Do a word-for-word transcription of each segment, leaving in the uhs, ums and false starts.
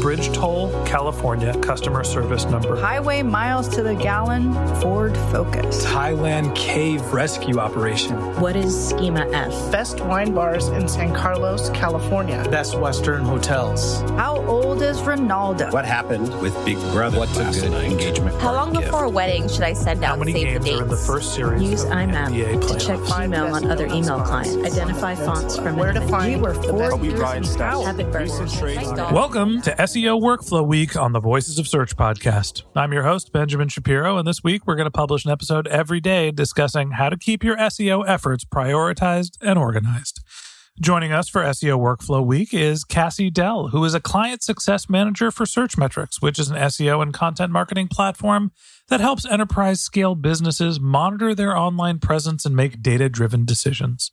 Bridge toll, California, customer service number. Highway miles to the gallon, Ford Focus. Thailand cave rescue operation. What is Schema F? Best wine bars in San Carlos, California. Best Western hotels. How old is Ronaldo? What happened with Big Brother? What's a good engagement? How long before a wedding should I send out save the dates? How many games are in the first series? Use I M A P to check Gmail on other email clients. Identify fonts from where to find. We were four years out. Welcome to S E O Workflow Week on the Voices of Search podcast. I'm your host, Benjamin Shapiro, and this week we're going to publish an episode every day discussing how to keep your S E O efforts prioritized and organized. Joining us for S E O Workflow Week is Cassie Dell, who is a client success manager for Searchmetrics, which is an S E O and content marketing platform that helps enterprise-scale businesses monitor their online presence and make data-driven decisions.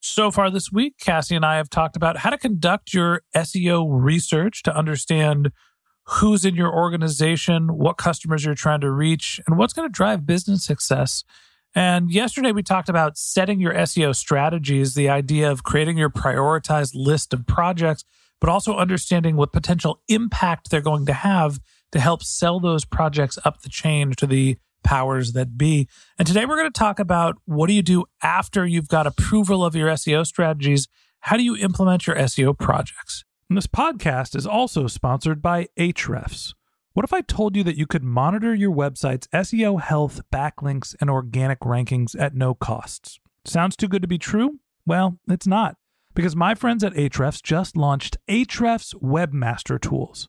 So far this week, Cassie and I have talked about how to conduct your S E O research to understand who's in your organization, what customers you're trying to reach, and what's going to drive business success. And yesterday, we talked about setting your S E O strategies, the idea of creating your prioritized list of projects, but also understanding what potential impact they're going to have to help sell those projects up the chain to the powers that be. And today we're going to talk about what do you do after you've got approval of your S E O strategies? How do you implement your S E O projects? And this podcast is also sponsored by Ahrefs. What if I told you that you could monitor your website's S E O health, backlinks, and organic rankings at no costs? Sounds too good to be true? Well, it's not, because my friends at Ahrefs just launched Ahrefs Webmaster Tools.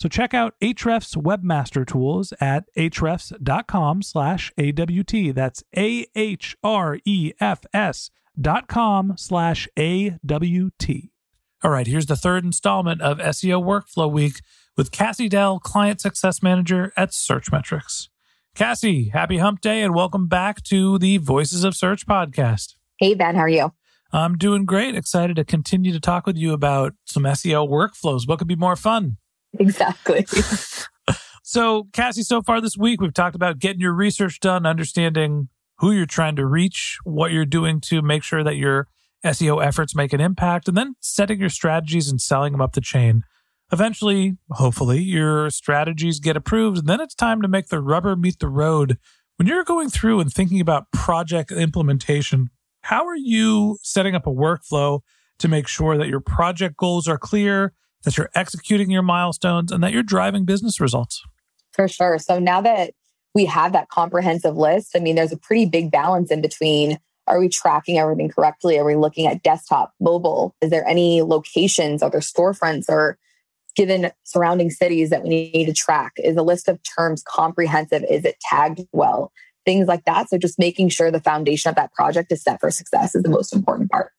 So check out Ahrefs Webmaster Tools at ahrefs.com slash AWT. That's A-H-R-E-F-S dot com slash A-W-T. All right, here's the third installment of S E O Workflow Week with Cassie Dell, Client Success Manager at Searchmetrics. Cassie, happy hump day and welcome back to the Voices of Search podcast. Hey, Ben, how are you? I'm doing great. Excited to continue to talk with you about some S E O workflows. What could be more fun? Exactly. So, Cassie, so far this week, we've talked about getting your research done, understanding who you're trying to reach, what you're doing to make sure that your S E O efforts make an impact, and then setting your strategies and selling them up the chain. Eventually, hopefully, your strategies get approved, and then it's time to make the rubber meet the road. When you're going through and thinking about project implementation, how are you setting up a workflow to make sure that your project goals are clear, that you're executing your milestones, and that you're driving business results? For sure. So now that we have that comprehensive list, I mean, there's a pretty big balance in between. Are we tracking everything correctly? Are we looking at desktop, mobile? Is there any locations? Are there storefronts or given surrounding cities that we need to track? Is the list of terms comprehensive? Is it tagged well? Things like that. So just making sure the foundation of that project is set for success is the most important part.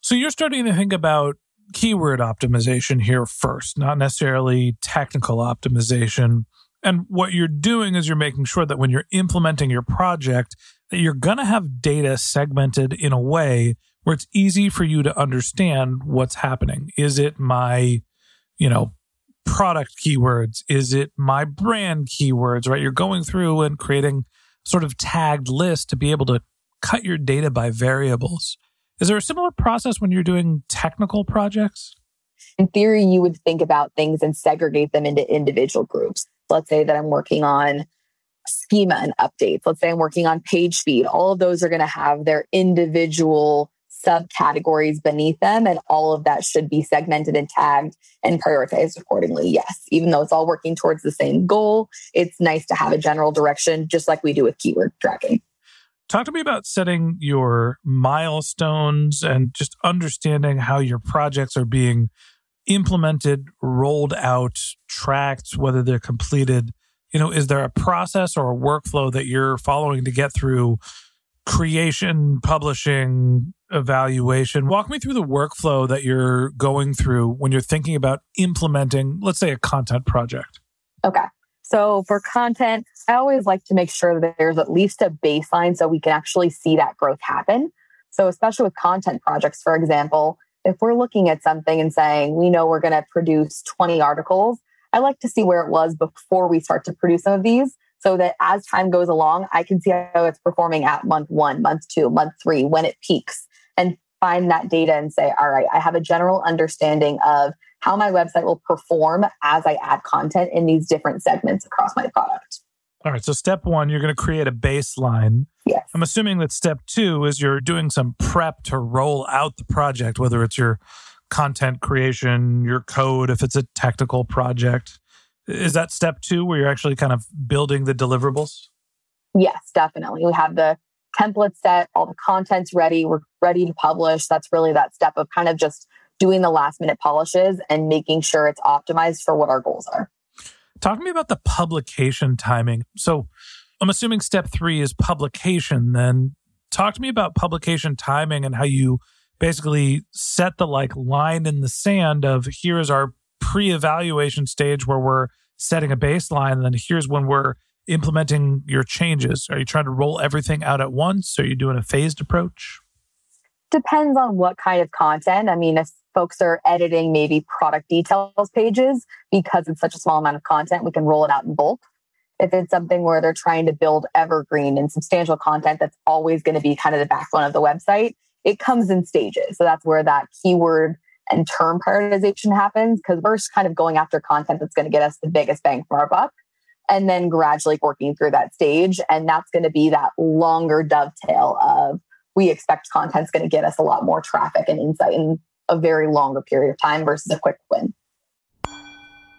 So you're starting to think about keyword optimization here first, not necessarily technical optimization. And what you're doing is you're making sure that when you're implementing your project, that you're going to have data segmented in a way where it's easy for you to understand what's happening. Is it my, you know, product keywords? Is it my brand keywords, right? You're going through and creating sort of tagged lists to be able to cut your data by variables. Is there a similar process when you're doing technical projects? In theory, you would think about things and segregate them into individual groups. Let's say that I'm working on schema and updates. Let's say I'm working on page speed. All of those are going to have their individual subcategories beneath them. And all of that should be segmented and tagged and prioritized accordingly. Yes, even though it's all working towards the same goal, it's nice to have a general direction, just like we do with keyword tracking. Talk to me about setting your milestones and just understanding how your projects are being implemented, rolled out, tracked, whether they're completed. You know, is there a process or a workflow that you're following to get through creation, publishing, evaluation? Walk me through the workflow that you're going through when you're thinking about implementing, let's say, a content project. Okay. So for content, I always like to make sure that there's at least a baseline so we can actually see that growth happen. So especially with content projects, for example, if we're looking at something and saying, we know we're going to produce twenty articles, I like to see where it was before we start to produce some of these so that as time goes along, I can see how it's performing at month one, month two, month three, when it peaks, and find that data and say, all right, I have a general understanding of how my website will perform as I add content in these different segments across my product. All right. So step one, you're going to create a baseline. Yes. I'm assuming that step two is you're doing some prep to roll out the project, whether it's your content creation, your code, if it's a technical project. Is that step two where you're actually kind of building the deliverables? Yes, definitely. We have the template set, all the content's ready. We're ready to publish. That's really that step of kind of just doing the last minute polishes and making sure it's optimized for what our goals are. Talk to me about the publication timing. So I'm assuming step three is publication. Then talk to me about publication timing and how you basically set the like line in the sand of here's our pre-evaluation stage where we're setting a baseline, and then here's when we're implementing your changes. Are you trying to roll everything out at once? Are you doing a phased approach? Depends on what kind of content. I mean, if folks are editing maybe product details pages, because it's such a small amount of content, we can roll it out in bulk. If it's something where they're trying to build evergreen and substantial content that's always going to be kind of the backbone of the website, it comes in stages. So that's where that keyword and term prioritization happens, because we're just kind of going after content that's going to get us the biggest bang for our buck, and then gradually working through that stage. And that's going to be that longer dovetail of we expect content's going to get us a lot more traffic and insight in a very longer period of time versus a quick win.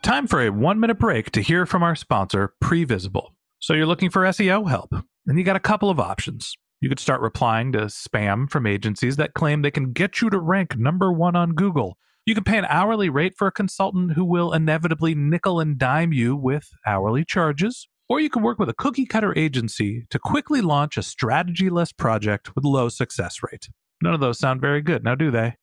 Time for a one-minute break to hear from our sponsor, Previsible. So you're looking for S E O help, and you got a couple of options. You could start replying to spam from agencies that claim they can get you to rank number one on Google. You can pay an hourly rate for a consultant who will inevitably nickel and dime you with hourly charges. Or you can work with a cookie-cutter agency to quickly launch a strategy-less project with low success rate. None of those sound very good, now do they?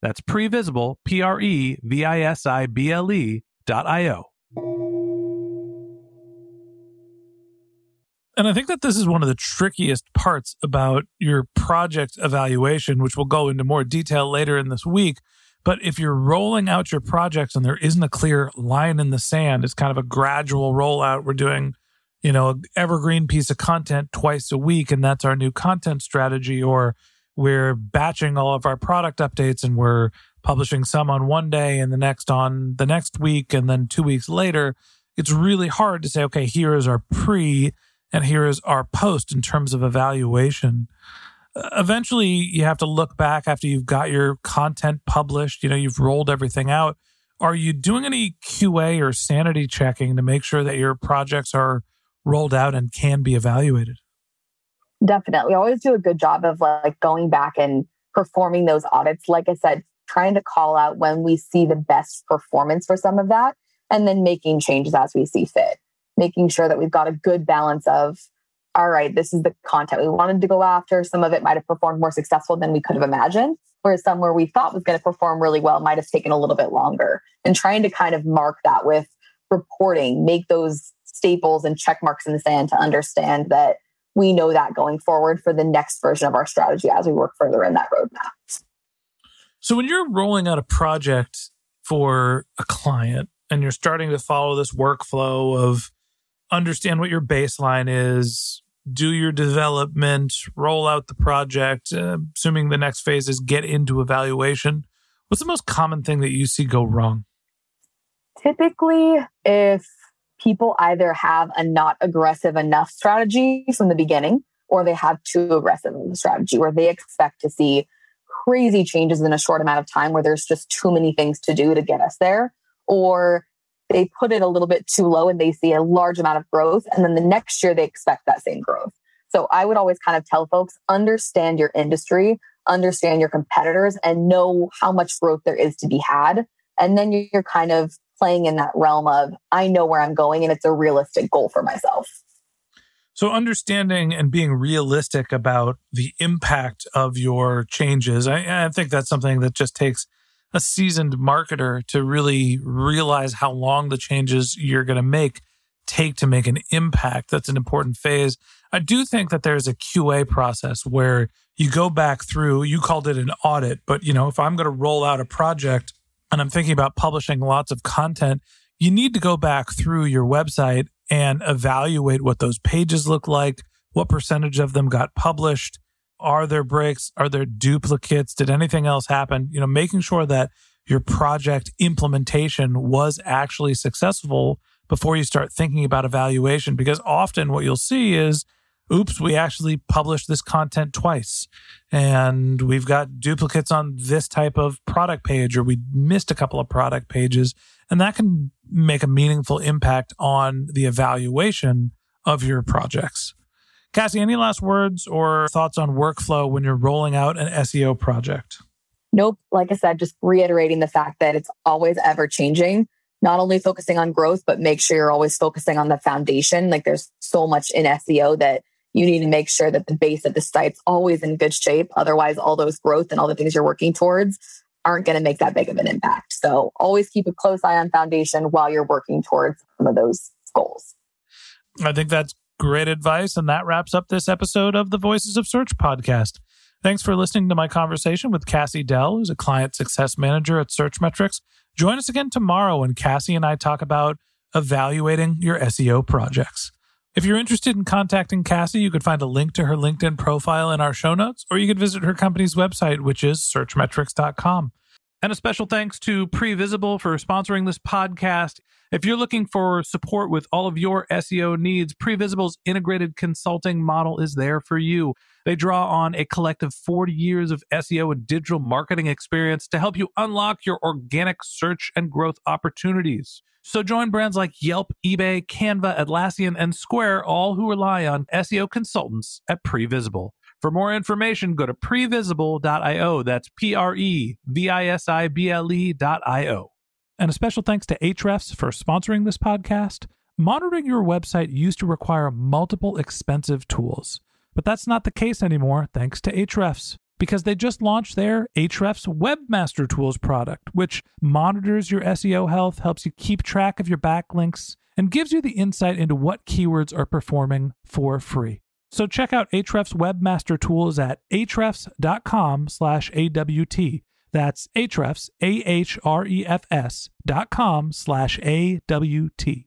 That's Previsible, P R E V I S I B L E dot I-O. And I think that this is one of the trickiest parts about your project evaluation, which we'll go into more detail later in this week. But if you're rolling out your projects and there isn't a clear line in the sand, it's kind of a gradual rollout. We're doing, you know, an evergreen piece of content twice a week, and that's our new content strategy. Or we're batching all of our product updates and we're publishing some on one day and the next on the next week and then two weeks later. It's really hard to say, okay, here is our pre and here is our post in terms of evaluation. Eventually, you have to look back after you've got your content published, you know, you've rolled everything out. Are you doing any Q A or sanity checking to make sure that your projects are rolled out and can be evaluated? Definitely. I always do a good job of like going back and performing those audits. Like I said, trying to call out when we see the best performance for some of that, and then making changes as we see fit, making sure that we've got a good balance of, all right, this is the content we wanted to go after. Some of it might have performed more successful than we could have imagined, whereas somewhere we thought was going to perform really well might have taken a little bit longer. And trying to kind of mark that with reporting, make those staples and check marks in the sand to understand that we know that going forward for the next version of our strategy as we work further in that roadmap. So when you're rolling out a project for a client and you're starting to follow this workflow of understand what your baseline is, do your development, roll out the project, uh, assuming the next phase is get into evaluation, what's the most common thing that you see go wrong? Typically, if people either have a not aggressive enough strategy from the beginning, or they have too aggressive of a strategy where they expect to see crazy changes in a short amount of time where there's just too many things to do to get us there, or they put it a little bit too low and they see a large amount of growth. And then the next year they expect that same growth. So I would always kind of tell folks, understand your industry, understand your competitors, and know how much growth there is to be had. And then you're kind of playing in that realm of, I know where I'm going and it's a realistic goal for myself. So understanding and being realistic about the impact of your changes, I, I think that's something that just takes a seasoned marketer to really realize how long the changes you're going to make take to make an impact. That's an important phase. I do think that there's a Q A process where you go back through, you called it an audit, but you know, if I'm going to roll out a project and I'm thinking about publishing lots of content, you need to go back through your website and evaluate what those pages look like, what percentage of them got published, are there breaks? Are there duplicates? Did anything else happen? You know, making sure that your project implementation was actually successful before you start thinking about evaluation. Because often what you'll see is, oops, we actually published this content twice and we've got duplicates on this type of product page, or we missed a couple of product pages. And that can make a meaningful impact on the evaluation of your projects. Cassie, any last words or thoughts on workflow when you're rolling out an S E O project? Nope. Like I said, just reiterating the fact that it's always ever changing, not only focusing on growth, but make sure you're always focusing on the foundation. Like there's so much in S E O that you need to make sure that the base of the site's always in good shape. Otherwise, all those growth and all the things you're working towards aren't going to make that big of an impact. So always keep a close eye on foundation while you're working towards some of those goals. I think that's great advice. And that wraps up this episode of the Voices of Search podcast. Thanks for listening to my conversation with Cassie Dell, who's a client success manager at Searchmetrics. Join us again tomorrow when Cassie and I talk about evaluating your S E O projects. If you're interested in contacting Cassie, you could find a link to her LinkedIn profile in our show notes, or you could visit her company's website, which is searchmetrics dot com. And a special thanks to Previsible for sponsoring this podcast. If you're looking for support with all of your S E O needs, Previsible's integrated consulting model is there for you. They draw on a collective forty years of S E O and digital marketing experience to help you unlock your organic search and growth opportunities. So join brands like Yelp, eBay, Canva, Atlassian, and Square, all who rely on S E O consultants at Previsible. For more information, go to previsible dot io. That's P R E V I S I B L E dot I O. And a special thanks to Ahrefs for sponsoring this podcast. Monitoring your website used to require multiple expensive tools, but that's not the case anymore thanks to Ahrefs, because they just launched their Ahrefs Webmaster Tools product, which monitors your S E O health, helps you keep track of your backlinks, and gives you the insight into what keywords are performing for free. So check out Ahrefs Webmaster Tools at ahrefs dot com slash A W T. That's Ahrefs, A H R E F S dot com slash A W T.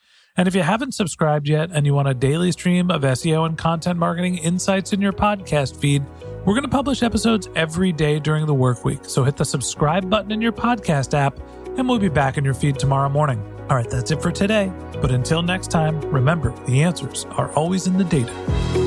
And if you haven't subscribed yet and you want a daily stream of S E O and content marketing insights in your podcast feed, We're going to publish episodes every day during the work week, so hit the subscribe button in your podcast app, and we'll be back in your feed tomorrow morning. All right, that's it for today. But until next time, remember, the answers are always in the data.